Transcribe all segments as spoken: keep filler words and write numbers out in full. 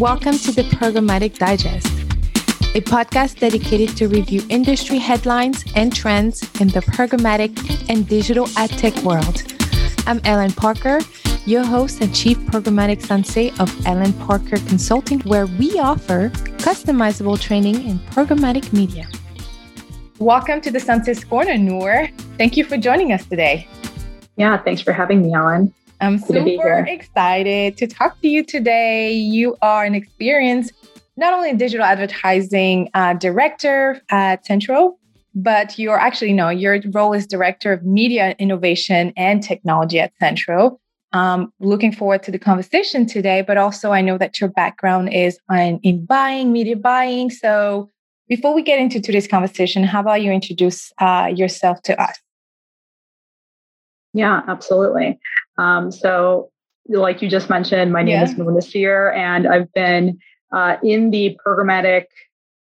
Welcome to the Programmatic Digest, a podcast dedicated to review industry headlines and trends in the programmatic and digital ad tech world. I'm Ellen Parker, your host and Chief Programmatic Sensei of Ellen Parker Consulting, where we offer customizable training in programmatic media. Welcome to the Sensei's Corner, Noor. Thank you for joining us today. Yeah, thanks for having me, Ellen. I'm Good super to excited to talk to you today. You are an experienced, not only in digital advertising uh, director at Centro, but you're actually, no, your role is Director of Media Innovation and Technology at Centro. Um, looking forward to the conversation today, but also I know that your background is on, in buying, media buying. So before we get into today's conversation, how about you introduce uh, yourself to us? Yeah, absolutely. Um, so like you just mentioned, my name yeah. is Noor Naseer, and I've been uh, in the programmatic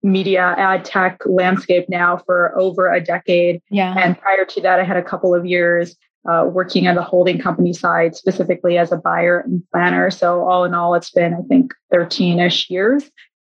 media ad tech landscape now for over a decade. Yeah. And prior to that, I had a couple of years uh, working on the holding company side, specifically as a buyer and planner. So all in all, it's been, I think, thirteen-ish years.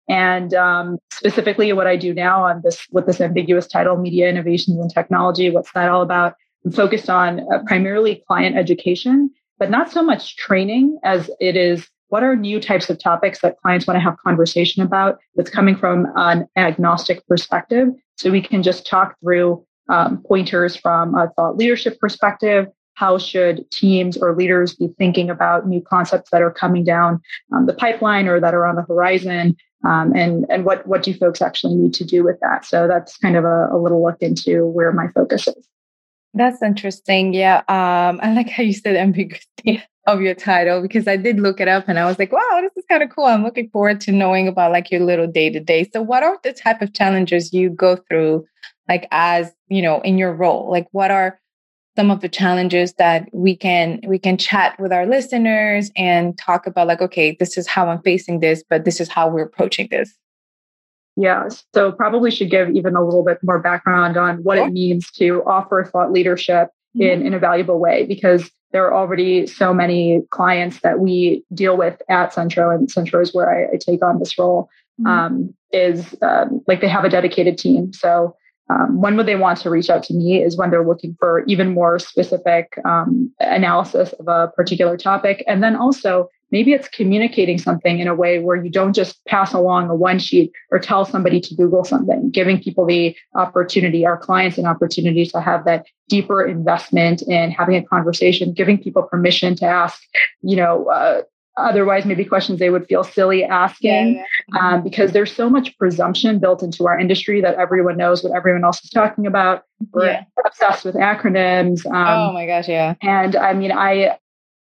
And um, specifically what I do now on this, with this ambiguous title, Media Innovations and Technology, what's that all about? I'm focused on uh, primarily client education, but not so much training as it is what are new types of topics that clients want to have conversation about that's coming from an agnostic perspective. So we can just talk through um, pointers from a thought leadership perspective. How should teams or leaders be thinking about new concepts that are coming down um, the pipeline or that are on the horizon? Um, and and what, what do folks actually need to do with that? So that's kind of a, a little look into where my focus is. That's interesting. Yeah. Um, I like how you said ambiguity of your title, because I did look it up and I was like, wow, this is kind of cool. I'm looking forward to knowing about like your little day to day. So what are the type of challenges you go through, like as, you know, in your role? Like what are some of the challenges that we can we can chat with our listeners and talk about like, okay, this is how I'm facing this, but this is how we're approaching this? Yeah, so probably should give even a little bit more background on what it means to offer thought leadership mm-hmm. in, in a valuable way, because there are already so many clients that we deal with at Centro, and Centro is where I, I take on this role, mm-hmm. um, is um, like they have a dedicated team. So um, when would they want to reach out to me is when they're looking for even more specific um, analysis of a particular topic. And then also, maybe it's communicating something in a way where you don't just pass along a one sheet or tell somebody to Google something, giving people the opportunity, our clients an opportunity to have that deeper investment in having a conversation, giving people permission to ask, you know, uh, otherwise maybe questions they would feel silly asking, yeah, yeah. Um, because there's so much presumption built into our industry that everyone knows what everyone else is talking about. We're yeah. obsessed with acronyms. Um, oh my gosh, yeah. And I mean, I...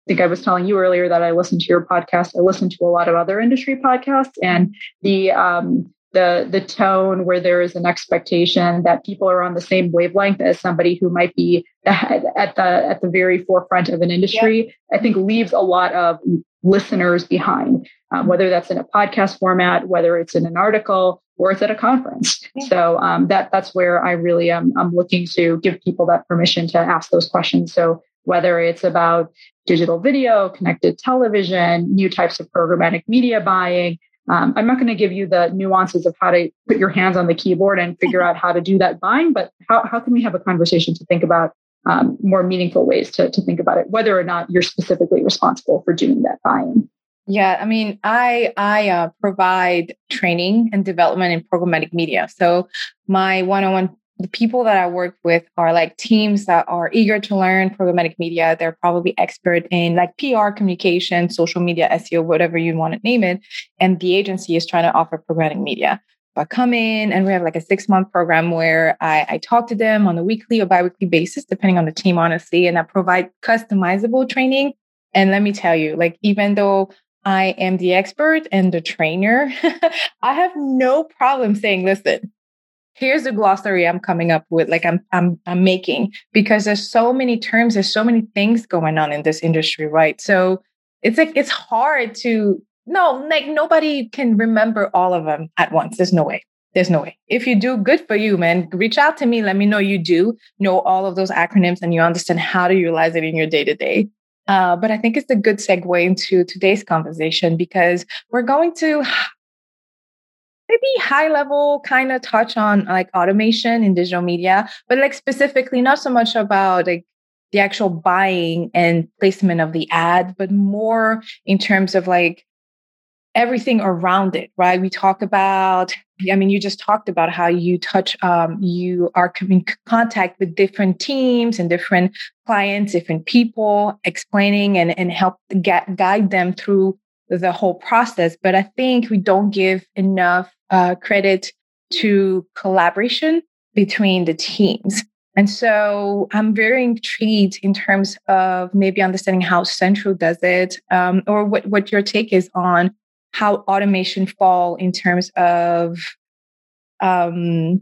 I think I was telling you earlier that I listened to your podcast. I listened to a lot of other industry podcasts, and the um, the the tone where there is an expectation that people are on the same wavelength as somebody who might be at the at the very forefront of an industry, yeah. I think leaves a lot of listeners behind, um, whether that's in a podcast format, whether it's in an article, or it's at a conference. Yeah. So um, that that's where I really am. I'm looking to give people that permission to ask those questions. So whether it's about digital video, connected television, new types of programmatic media buying. Um, I'm not going to give you the nuances of how to put your hands on the keyboard and figure out how to do that buying, but how, how can we have a conversation to think about um, more meaningful ways to, to think about it, whether or not you're specifically responsible for doing that buying? Yeah, I mean, I I uh, provide training and development in programmatic media. So my one-on-one the people that I work with are like teams that are eager to learn programmatic media. They're probably expert in like P R, communication, social media, S E O, whatever you want to name it. And the agency is trying to offer programmatic media. But come in and we have like a six month program where I, I talk to them on a weekly or biweekly basis, depending on the team, honestly. And I provide customizable training. And let me tell you, like, even though I am the expert and the trainer, I have no problem saying, listen, here's the glossary I'm coming up with, like I'm I'm I'm making, because there's so many terms, there's so many things going on in this industry, right? So it's like it's hard to no, like nobody can remember all of them at once. There's no way. There's no way. If you do, good for you, man. Reach out to me. Let me know you do know all of those acronyms and you understand how to utilize it in your day to day. Uh, but I think it's a good segue into today's conversation, because we're going to maybe high level kind of touch on like automation in digital media, but like specifically not so much about like the actual buying and placement of the ad, but more in terms of like everything around it, right? We talk about, I mean, you just talked about how you touch, um, you are in contact with different teams and different clients, different people, explaining and, and help get, guide them through the whole process. But I think we don't give enough uh, credit to collaboration between the teams. And so I'm very intrigued in terms of maybe understanding how Centro does it, um, or what, what your take is on how automation fall in terms of um,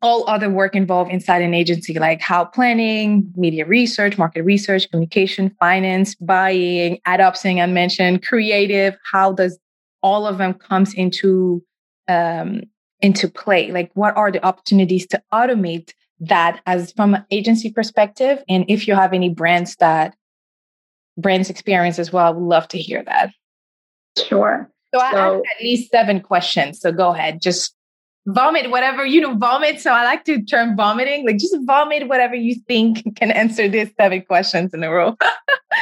all other work involved inside an agency, like how planning, media research, market research, communication, finance, buying, ad opsing, I mentioned, creative, how does all of them comes into um, into play? Like what are the opportunities to automate that as from an agency perspective? And if you have any brands that brands experience as well, I would love to hear that. Sure. So, so I asked at least seven questions. So go ahead, just vomit whatever, you know, vomit. So I like to term vomiting, like just vomit whatever you think can answer these seven questions in a row.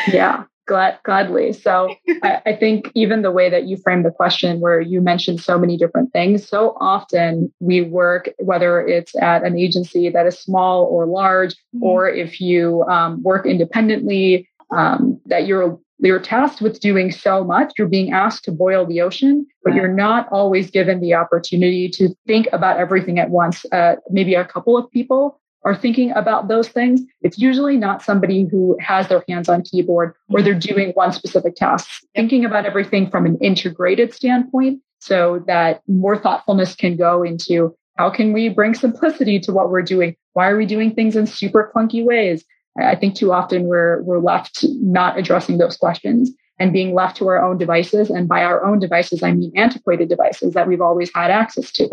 Yeah, glad, gladly. So I, I think even the way that you framed the question where you mentioned so many different things, so often we work, whether it's at an agency that is small or large, mm-hmm. or if you um, work independently, um, that you're You're tasked with doing so much. You're being asked to boil the ocean, but you're not always given the opportunity to think about everything at once. Uh, maybe a couple of people are thinking about those things. It's usually not somebody who has their hands on keyboard or they're doing one specific task, thinking about everything from an integrated standpoint so that more thoughtfulness can go into how can we bring simplicity to what we're doing? Why are we doing things in super clunky ways? I think too often we're we're left not addressing those questions and being left to our own devices. And by our own devices, I mean antiquated devices that we've always had access to.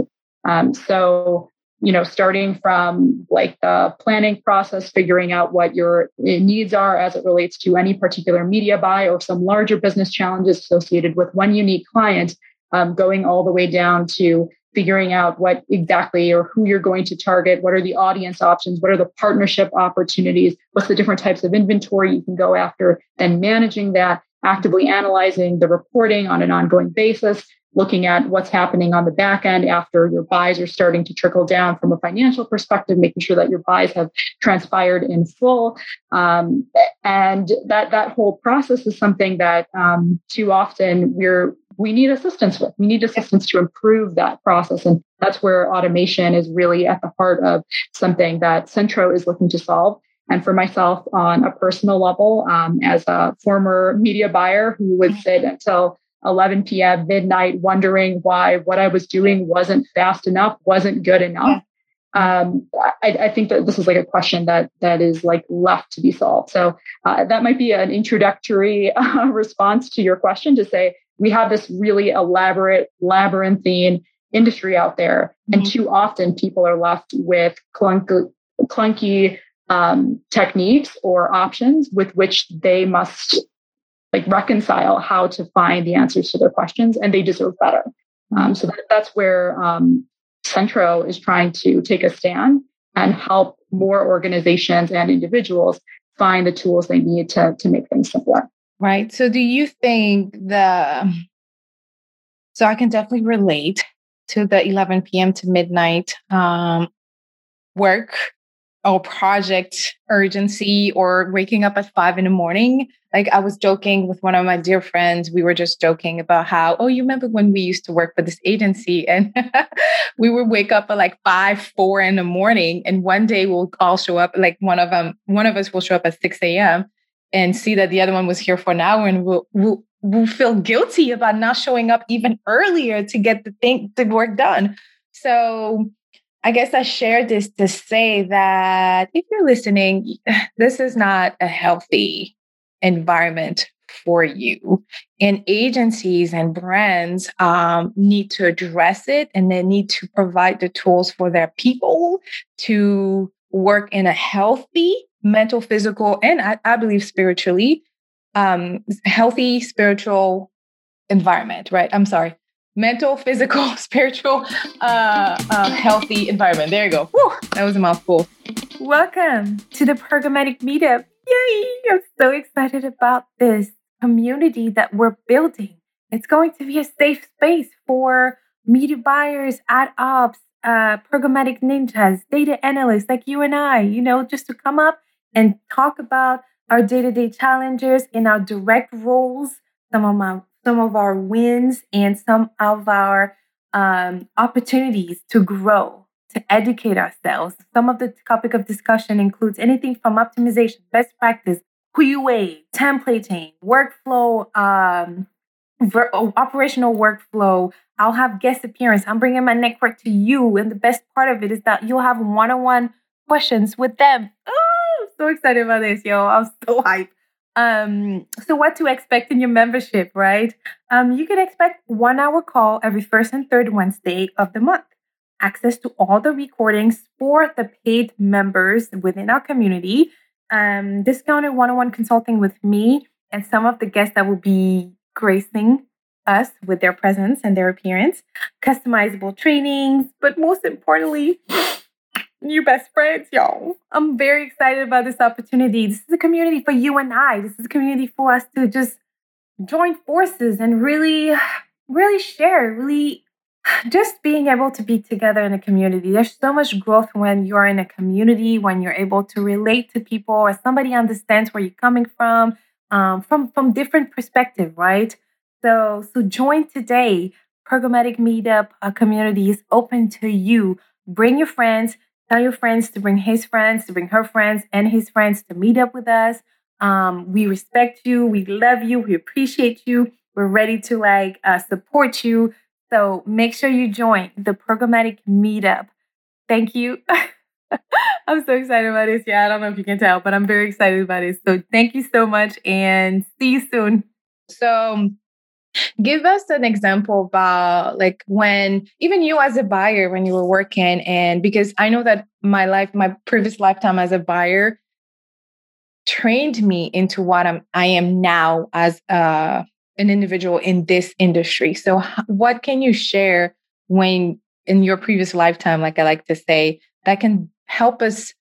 Um, so, you know, starting from like the planning process, figuring out what your needs are as it relates to any particular media buy or some larger business challenges associated with one unique client, um, going all the way down to figuring out what exactly or who you're going to target, what are the audience options, what are the partnership opportunities, what's the different types of inventory you can go after, and managing that, actively analyzing the reporting on an ongoing basis, looking at what's happening on the back end after your buys are starting to trickle down from a financial perspective, making sure that your buys have transpired in full. Um, and that that whole process is something that um, too often we're we need assistance with. We need assistance to improve that process. And that's where automation is really at the heart of something that Centro is looking to solve. And for myself on a personal level, um, as a former media buyer who would sit until eleven p.m. midnight wondering why what I was doing wasn't fast enough, wasn't good enough. Um, I, I think that this is like a question that that is like left to be solved. So uh, that might be an introductory uh, response to your question to say, we have this really elaborate, labyrinthine industry out there. Mm-hmm. And too often people are left with clunky, clunky um, techniques or options with which they must like reconcile how to find the answers to their questions, and they deserve better. Mm-hmm. Um, so that, that's where um, Centro is trying to take a stand and help more organizations and individuals find the tools they need to, to make things simpler. Right. So do you think the, so I can definitely relate to the eleven p.m. to midnight um, work or project urgency or waking up at five in the morning. Like I was joking with one of my dear friends. We were just joking about how, oh, you remember when we used to work for this agency and we would wake up at like five, four in the morning. And one day we'll all show up, like one of them, one of us will show up at six a.m. and see that the other one was here for an hour, and we'll, we'll, we'll feel guilty about not showing up even earlier to get the thing, the work done. So I guess I share this to say that if you're listening, this is not a healthy environment for you. And agencies and brands um, need to address it, and they need to provide the tools for their people to work in a healthy, mental, physical, and I, I believe spiritually um, healthy spiritual environment, right? I'm sorry, mental, physical, spiritual, uh, uh, healthy environment. There you go. Whew, that was a mouthful. Welcome to the Programmatic Meetup. Yay! I'm so excited about this community that we're building. It's going to be a safe space for media buyers, ad ops, uh, programmatic ninjas, data analysts like you and I, you know, just to come up and talk about our day-to-day challenges in our direct roles, some of, my, some of our wins and some of our um, opportunities to grow, to educate ourselves. Some of the topic of discussion includes anything from optimization, best practice, Q A, templating, workflow, um, ver- operational workflow. I'll have guest appearance. I'm bringing my network to you. And the best part of it is that you'll have one-on-one questions with them. Oh, I'm so excited about this, yo. I'm so hyped. Um, so what to expect in your membership, right? Um, you can expect one-hour call every first and third Wednesday of the month. Access to all the recordings for the paid members within our community. Um, discounted one-on-one consulting with me and some of the guests that will be gracing us with their presence and their appearance, customizable trainings, but most importantly, new best friends, y'all. I'm very excited about this opportunity. This is a community for you and I. This is a community for us to just join forces and really, really share, really just being able to be together in a community. There's so much growth when you're in a community, when you're able to relate to people or somebody understands where you're coming from, um, from, from different perspective, right? So, so join today. Programmatic Meetup, our community is open to you. Bring your friends, tell your friends to bring his friends, to bring her friends and his friends to meet up with us. Um, we respect you. We love you. We appreciate you. We're ready to like uh, support you. So make sure you join the Programmatic Meetup. Thank you. I'm so excited about this. Yeah, I don't know if you can tell, but I'm very excited about it. So thank you so much and see you soon. So give us an example about like when even you as a buyer, when you were working, and because I know that my life, my previous lifetime as a buyer trained me into what I'm, I am now as a an individual in this industry. So what can you share when in your previous lifetime, like I like to say, that can help us,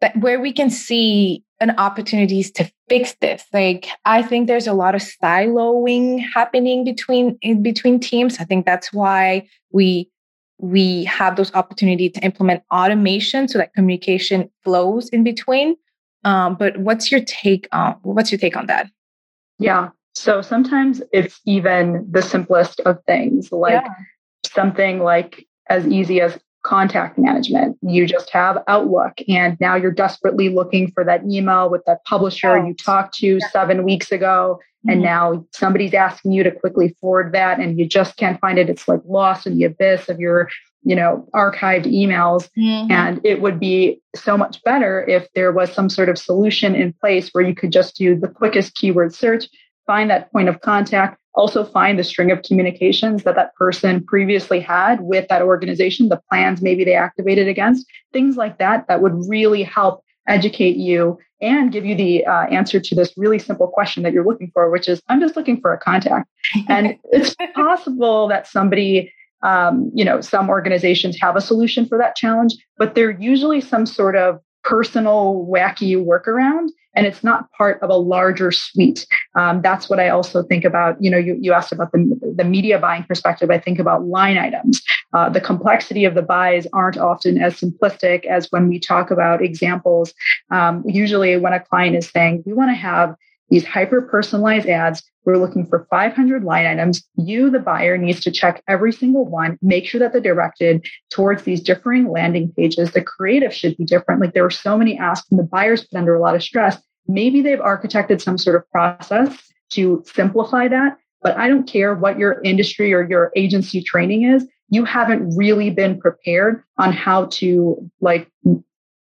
that where we can see an opportunities to fix this? Like, I think there's a lot of siloing happening between, in between teams. I think that's why we, we have those opportunity to implement automation so that communication flows in between. Um, but what's your take on, what's your take on that? Yeah. So sometimes it's even the simplest of things, like yeah. something like as easy as contact management. You just have Outlook and now you're desperately looking for that email with that publisher oh. you talked to yeah. seven weeks ago. Mm-hmm. And now somebody's asking you to quickly forward that and you just can't find it. It's like lost in the abyss of your, you know, archived emails. Mm-hmm. And it would be so much better if there was some sort of solution in place where you could just do the quickest keyword search, find that point of contact, also find the string of communications that that person previously had with that organization, the plans maybe they activated against, things like that, that would really help educate you and give you the uh, answer to this really simple question that you're looking for, which is, I'm just looking for a contact. And it's possible that somebody, um, you know, some organizations have a solution for that challenge, but they're usually some sort of personal, wacky workaround, and it's not part of a larger suite. Um, that's what I also think about. You know, you, you asked about the, the media buying perspective. I think about line items. Uh, the complexity of the buys aren't often as simplistic as when we talk about examples. Um, usually when a client is saying, we want to have these hyper-personalized ads, we're looking for five hundred line items. You, the buyer, needs to check every single one, make sure that they're directed towards these differing landing pages. The creative should be different. Like there were so many asks and the buyer's put under a lot of stress. Maybe they've architected some sort of process to simplify that, but I don't care what your industry or your agency training is. You haven't really been prepared on how to like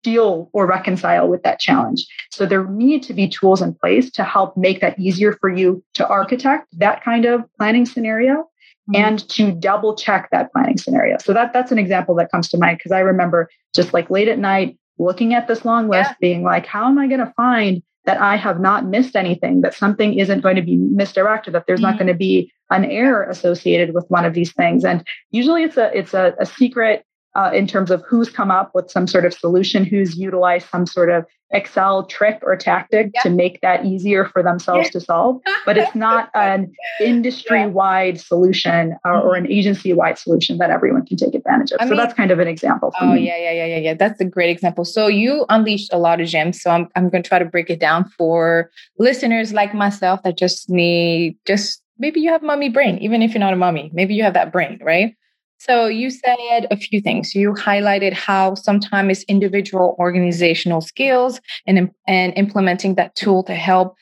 deal or reconcile with that challenge. So there need to be tools in place to help make that easier for you to architect that kind of planning scenario mm-hmm. and to double check that planning scenario. So that that's an example that comes to mind because I remember just like late at night, looking at this long list, yeah. being like, how am I going to find that I have not missed anything, that something isn't going to be misdirected, that there's mm-hmm. not going to be an error associated with one of these things. And usually it's a it's a, a secret uh, in terms of who's come up with some sort of solution, who's utilized some sort of Excel trick or tactic yeah. to make that easier for themselves yeah. to solve. But it's not an industry-wide yeah. solution or, mm-hmm. or an agency-wide solution that everyone can take advantage of. I so mean, that's kind of an example for oh, me. Oh, yeah, yeah, yeah, yeah. That's a great example. So you unleashed a lot of gems. So I'm I'm going to try to break it down for listeners like myself that just need, just maybe you have mommy brain, even if you're not a mommy, maybe you have that brain, right? So you said a few things. You highlighted how sometimes it's individual organizational skills and, and implementing that tool to help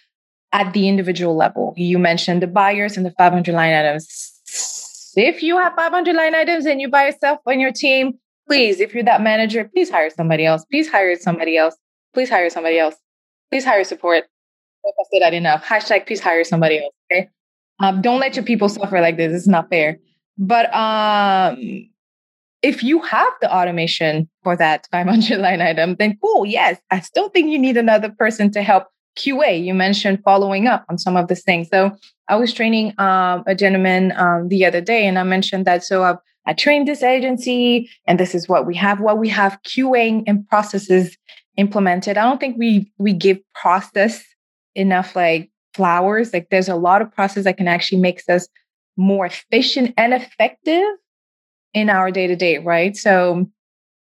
at the individual level. You mentioned the buyers and the five hundred line items. If you have five hundred line items and you buy yourself on your team, please, if you're that manager, please hire somebody else. Please hire somebody else. Please hire somebody else. Please hire support. I hope I said that enough. Hashtag please hire somebody else. Okay. Um, don't let your people suffer like this. It's not fair. But um, if you have the automation for that five hundred line item, then cool. Yes, I still think you need another person to help Q A. You mentioned following up on some of these things. So I was training um, a gentleman um, the other day, and I mentioned that. So I've, I trained this agency, and this is what we have. What we have QAing and processes implemented. I don't think we we give process enough like flowers. Like there's a lot of process that can actually make us more efficient and effective in our day-to-day, right? So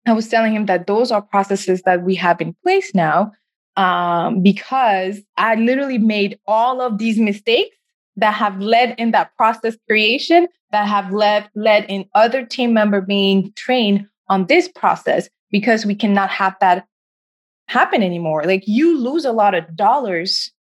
I was telling him that those are processes that we have in place now um, because I literally made all of these mistakes that have led in that process creation, that have led, led in other team member being trained on this process because we cannot have that happen anymore. Like you lose a lot of dollars.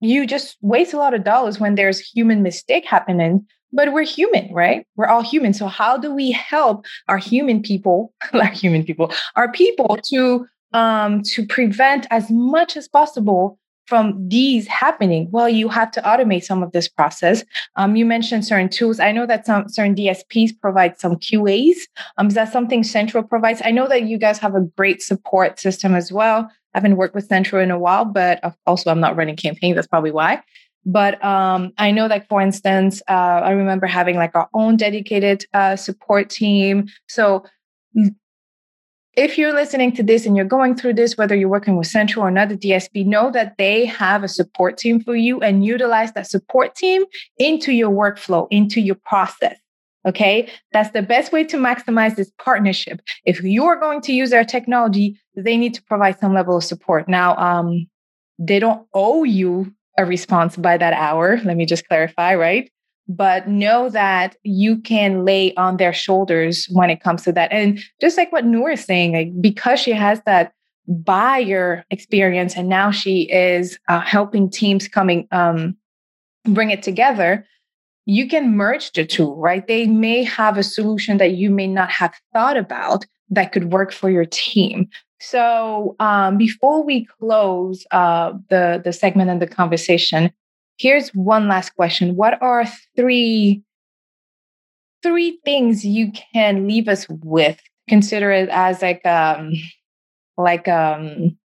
You just waste a lot of dollars when there's human mistake happening, but we're human, right? We're all human. So how do we help our human people, like human people, our people to um, to prevent as much as possible from these happening? Well, you have to automate some of this process. Um, you mentioned certain tools. I know that some certain D S Ps provide some Q As. Um, is that something Centro provides? I know that you guys have a great support system as well. I haven't worked with Centro in a while, but also I'm not running campaigns. That's probably why. But um, I know that, for instance, uh, I remember having like our own dedicated uh, support team. So if you're listening to this and you're going through this, whether you're working with Centro or another D S P, know that they have a support team for you and utilize that support team into your workflow, into your process. Okay, that's the best way to maximize this partnership. If you're going to use their technology, they need to provide some level of support. Now, um, they don't owe you a response by that hour. Let me just clarify, right? But know that you can lay on their shoulders when it comes to that. And just like what Noor is saying, like because she has that buyer experience and now she is uh, helping teams coming um, bring it together, you can merge the two, right? They may have a solution that you may not have thought about that could work for your team. So um, before we close uh, the, the segment and the conversation, here's one last question. What are three, three things you can leave us with? Consider it as like, um, like, um,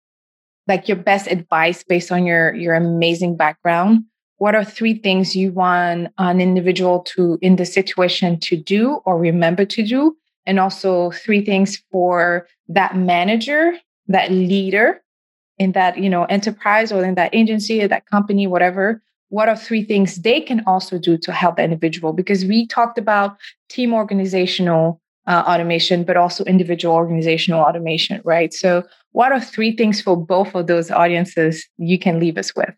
like your best advice based on your, your amazing background. What are three things you want an individual to in the situation to do or remember to do? And also three things for that manager, that leader in that, you know, enterprise or in that agency or that company, whatever. What are three things they can also do to help the individual? Because we talked about team organizational uh, automation, but also individual organizational automation, right? So what are three things for both of those audiences you can leave us with?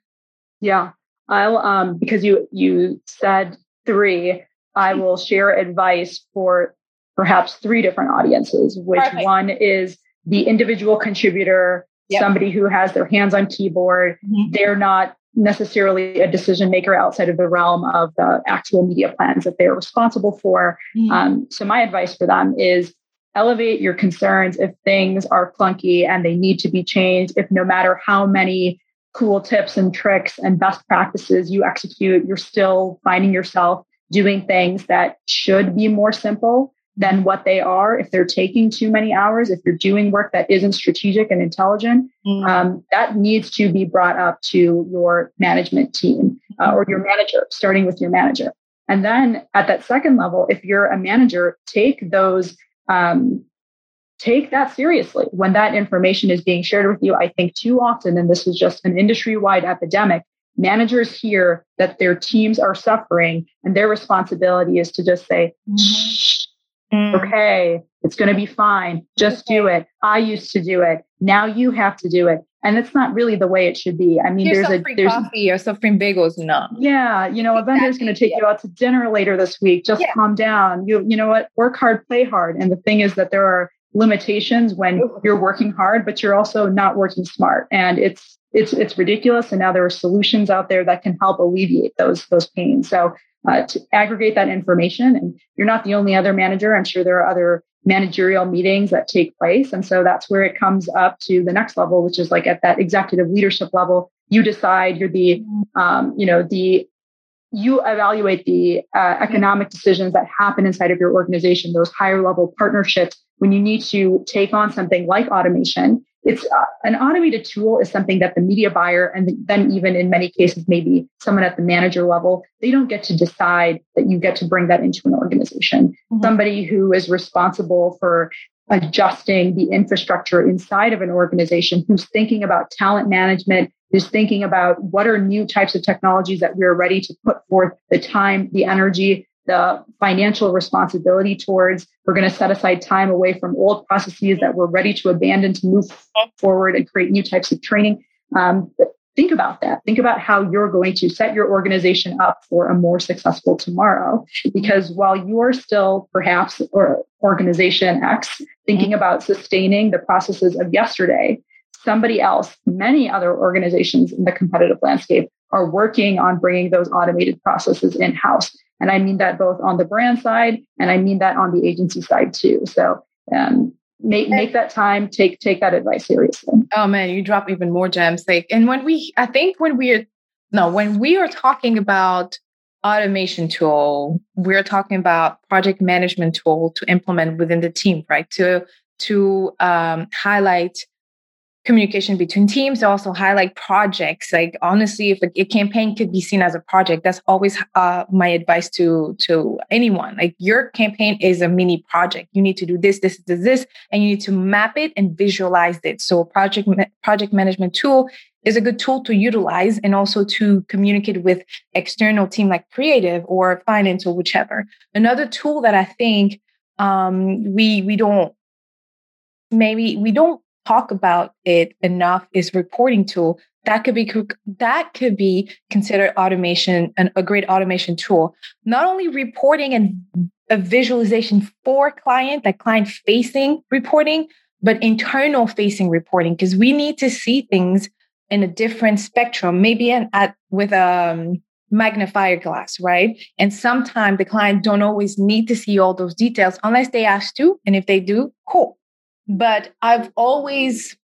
Yeah. I'll, um, because you, you said three, I will share advice for perhaps three different audiences, which Perfect. One is the individual contributor, yep. somebody who has their hands on keyboard. Mm-hmm. They're not necessarily a decision maker outside of the realm of the actual media plans that they're responsible for. Mm-hmm. Um, so my advice for them is elevate your concerns if things are clunky and they need to be changed, if no matter how many cool tips and tricks and best practices you execute, you're still finding yourself doing things that should be more simple. than what they are if they're taking too many hours, if you're doing work that isn't strategic and intelligent, mm-hmm. um, that needs to be brought up to your management team uh, or your manager, starting with your manager. And then at that second level, if you're a manager, take those, um, take that seriously. When that information is being shared with you, I think too often, and this is just an industry-wide epidemic, managers hear that their teams are suffering and their responsibility is to just say, shh, mm. okay, it's going to be fine. Just do it. I used to do it. Now you have to do it. And it's not really the way it should be. I mean, Here's there's a free there's, coffee or some free bagels. No. Yeah. You know, exactly. A vendor's going to take yeah. you out to dinner later this week. Just yeah. calm down. You you know what? Work hard, play hard. And the thing is that there are limitations when you're working hard, but you're also not working smart. And it's, it's, it's ridiculous. And now there are solutions out there that can help alleviate those, those pains. So uh, to aggregate that information, and you're not the only other manager. I'm sure there are other managerial meetings that take place. And so that's where it comes up to the next level, which is like at that executive leadership level, you decide you're the, um, you know, the, you evaluate the uh, economic decisions that happen inside of your organization, those higher level partnerships. When you need to take on something like automation, it's uh, an automated tool is something that the media buyer, and then even in many cases, maybe someone at the manager level, they don't get to decide that you get to bring that into an organization. Mm-hmm. Somebody who is responsible for adjusting the infrastructure inside of an organization, who's thinking about talent management, who's thinking about what are new types of technologies that we're ready to put forth the time, the energy, the financial responsibility towards. We're going to set aside time away from old processes that we're ready to abandon to move forward and create new types of training. Um, think about that. Think about how you're going to set your organization up for a more successful tomorrow. Because while you're still perhaps or organization X thinking about sustaining the processes of yesterday, somebody else, many other organizations in the competitive landscape are working on bringing those automated processes in-house. And I mean that both on the brand side, and I mean that on the agency side too. So um, make make that time, take take that advice seriously. Oh man, you drop even more gems. Like, and when we, I think when we are, no, when we are talking about automation tool, we're talking about project management tool to implement within the team, right? To to um, highlight communication between teams, also highlight projects. Like honestly, if a campaign could be seen as a project, that's always uh, my advice to to anyone. Like your campaign is a mini project. You need to do this, this, this, this, and you need to map it and visualize it. So project ma- project management tool is a good tool to utilize and also to communicate with external team like creative or finance or whichever. Another tool that I think um, we we don't maybe we don't talk about it enough is reporting tool. That could be that could be considered automation and a great automation tool. Not only reporting and a visualization for client, that client facing reporting, but internal facing reporting, because we need to see things in a different spectrum, maybe an, at with a um, magnifier glass, right? And sometimes the client don't always need to see all those details unless they ask to, and if they do, cool. But I've always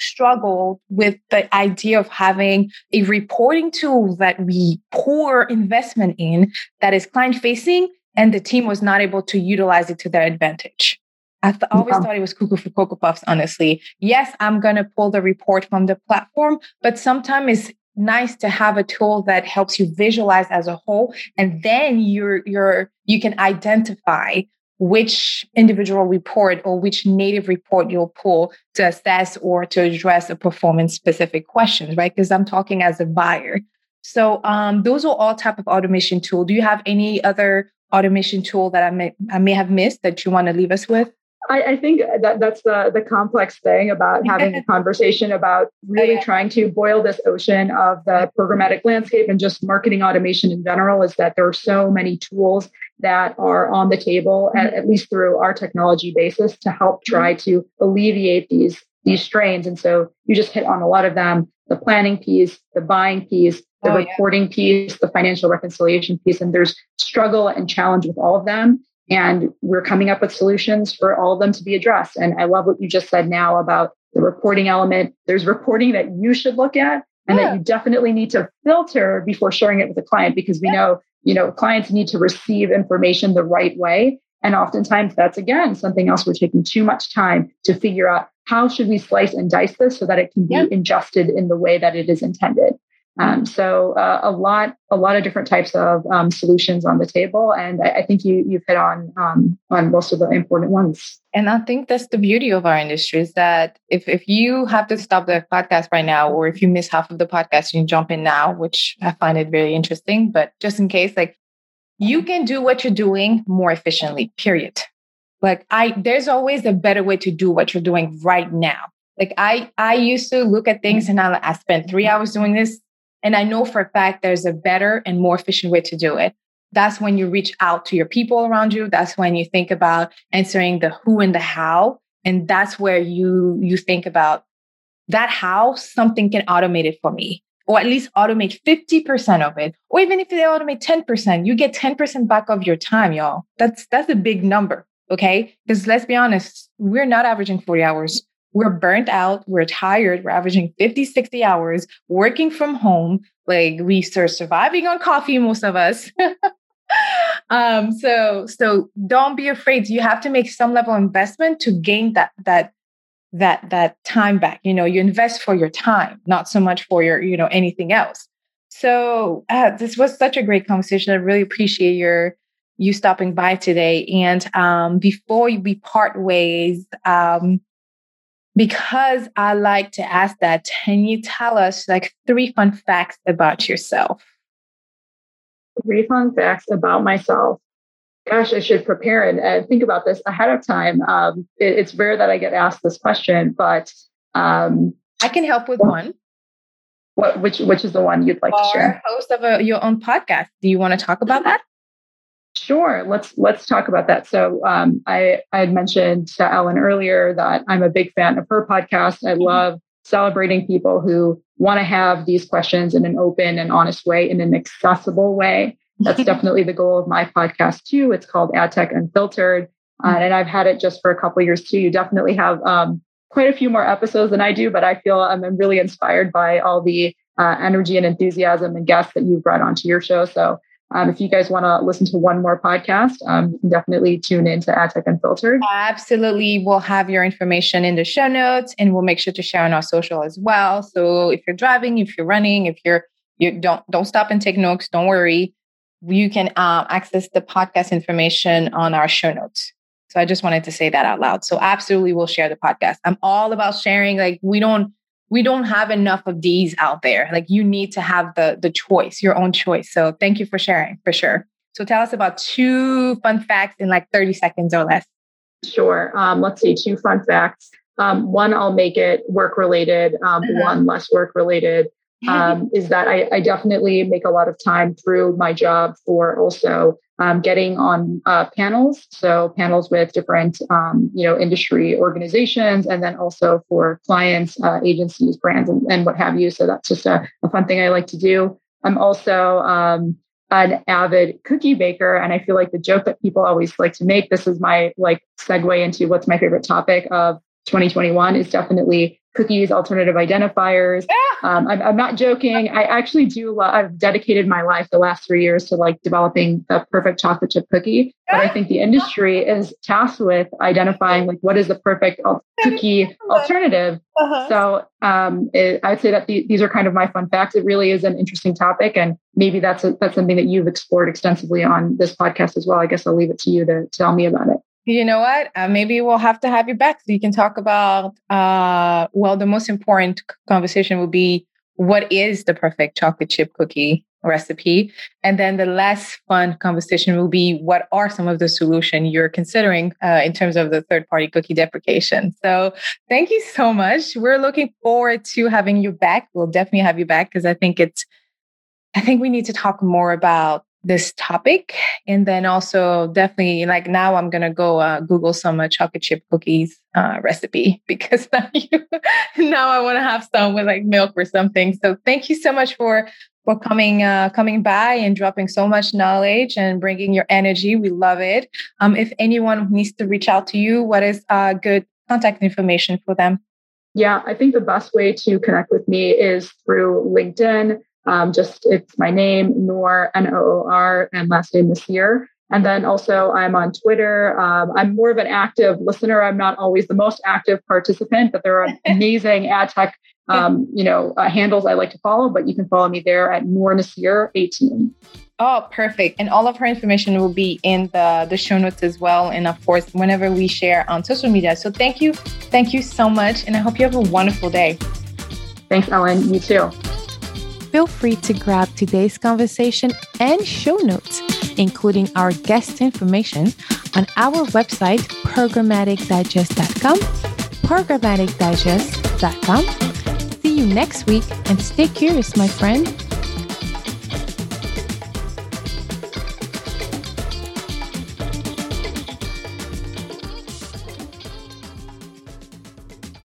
struggled with the idea of having a reporting tool that we pour investment in that is client-facing, and the team was not able to utilize it to their advantage. I th- always yeah. thought it was cuckoo for Cocoa Puffs, honestly. Yes, I'm going to pull the report from the platform, but sometimes it's nice to have a tool that helps you visualize as a whole, and then you're you're you can identify which individual report or which native report you'll pull to assess or to address a performance-specific question, right? Because I'm talking as a buyer. So um, those are all type of automation tool. Do you have any other automation tool that I may, I may have missed that you want to leave us with? I, I think that that's the, the complex thing about having a conversation about really okay. trying to boil this ocean of the programmatic landscape and just marketing automation in general, is that there are so many tools that are on the table, mm-hmm. at, at least through our technology basis, to help try mm-hmm. to alleviate these, these strains. And so you just hit on a lot of them, the planning piece, the buying piece, the oh, reporting yeah. piece, the financial reconciliation piece, and there's struggle and challenge with all of them. And we're coming up with solutions for all of them to be addressed. And I love what you just said now about the reporting element. There's reporting that you should look at and yeah. that you definitely need to filter before sharing it with the client, because we yeah. know, you know, clients need to receive information the right way. And oftentimes that's, again, something else we're taking too much time to figure out how should we slice and dice this so that it can be yep. ingested in the way that it is intended. Um, so uh, a lot, a lot of different types of um, solutions on the table. And I, I think you, you've hit on, um, on most of the important ones. And I think that's the beauty of our industry is that if, if you have to stop the podcast right now, or if you miss half of the podcast, you can jump in now, which I find it very interesting, but just in case, like you can do what you're doing more efficiently, period. Like I, there's always a better way to do what you're doing right now. Like I, I used to look at things and I, I spent three hours doing this. And I know for a fact there's a better and more efficient way to do it. That's when you reach out to your people around you. That's when you think about answering the who and the how. And that's where you you think about that how something can automate it for me, or at least automate fifty percent of it. Or even if they automate ten percent, you get ten percent back of your time, y'all. That's that's a big number, okay? Because let's be honest, we're not averaging forty hours. We're burnt out. We're tired. We're averaging fifty, sixty hours working from home. Like we are surviving on coffee, most of us. um, so, so don't be afraid. You have to make some level of investment to gain that, that, that, that time back. You know, you invest for your time, not so much for your, you know, anything else. So uh, this was such a great conversation. I really appreciate your, you stopping by today. And um, before we part ways, um, because I like to ask that, can you tell us like three fun facts about yourself? Three fun facts about myself. Gosh, I should prepare and uh, think about this ahead of time. Um, it, it's rare that I get asked this question, but um, I can help with what, one. What, which which is the one you'd like Our to share? Host of a, your own podcast. Do you want to talk about that? Sure. Let's let's talk about that. So um, I, I had mentioned to Ellen earlier that I'm a big fan of her podcast. I love celebrating people who want to have these questions in an open and honest way, in an accessible way. That's definitely the goal of my podcast too. It's called Ad Tech Unfiltered. Uh, and I've had it just for a couple of years too. You definitely have um, quite a few more episodes than I do, but I feel I'm really inspired by all the uh, energy and enthusiasm and guests that you've brought onto your show. So Um, if you guys want to listen to one more podcast, um, you can definitely tune in to Ad Tech Unfiltered. Absolutely. We'll have your information in the show notes, and we'll make sure to share on our social as well. So if you're driving, if you're running, if you're, you don't, don't stop and take notes. Don't worry. You can um, access the podcast information on our show notes. So I just wanted to say that out loud. So absolutely. We'll share the podcast. I'm all about sharing. Like we don't, We don't have enough of these out there. Like you need to have the the choice, your own choice. So thank you for sharing, for sure. So tell us about two fun facts in like thirty seconds or less. Sure. Um, let's see, two fun facts. Um, one, I'll make it work-related. Um, uh-huh. One, less work-related, um, is that I, I definitely make a lot of time through my job for also um, getting on uh, panels. So panels with different, um, you know, industry organizations, and then also for clients, uh, agencies, brands, and, and what have you. So that's just a, a fun thing I like to do. I'm also um, an avid cookie baker. And I feel like the joke that people always like to make, this is my like segue into what's my favorite topic of twenty twenty-one, is definitely cookies, alternative identifiers. Yeah. Um, I'm, I'm not joking. I actually do. Lo- I've dedicated my life the last three years to like developing the perfect chocolate chip cookie. But I think the industry is tasked with identifying like what is the perfect al- cookie alternative. Uh-huh. So um, it, I'd say that the, these are kind of my fun facts. It really is an interesting topic, and maybe that's a, that's something that you've explored extensively on this podcast as well. I guess I'll leave it to you to tell me about it. You know what? Uh, maybe we'll have to have you back so you can talk about, uh, well, the most important conversation will be what is the perfect chocolate chip cookie recipe? And then the less fun conversation will be what are some of the solutions you're considering uh, in terms of the third-party cookie deprecation. So thank you so much. We're looking forward to having you back. We'll definitely have you back because I think it's, I think we need to talk more about this topic. And then also definitely like now I'm going to go uh, Google some uh, chocolate chip cookies uh, recipe because now, you, now I want to have some with like milk or something. So thank you so much for, for coming, uh, coming by and dropping so much knowledge and bringing your energy. We love it. Um, if anyone needs to reach out to you, what is uh, good contact information for them? Yeah, I think the best way to connect with me is through LinkedIn. Um, just, it's my name, Noor, N O O R, and last name Naseer. And then also I'm on Twitter. Um, I'm more of an active listener. I'm not always the most active participant, but there are amazing ad tech um, you know, uh, handles I like to follow, but you can follow me there at Noor Naseer eighteen. Oh, perfect. And all of her information will be in the, the show notes as well. And of course, whenever we share on social media. So thank you. Thank you so much. And I hope you have a wonderful day. Thanks, Ellen. You too. Feel free to grab today's conversation and show notes, including our guest information, on our website, programmatic digest dot com, programmatic digest dot com. See you next week and stay curious, my friend.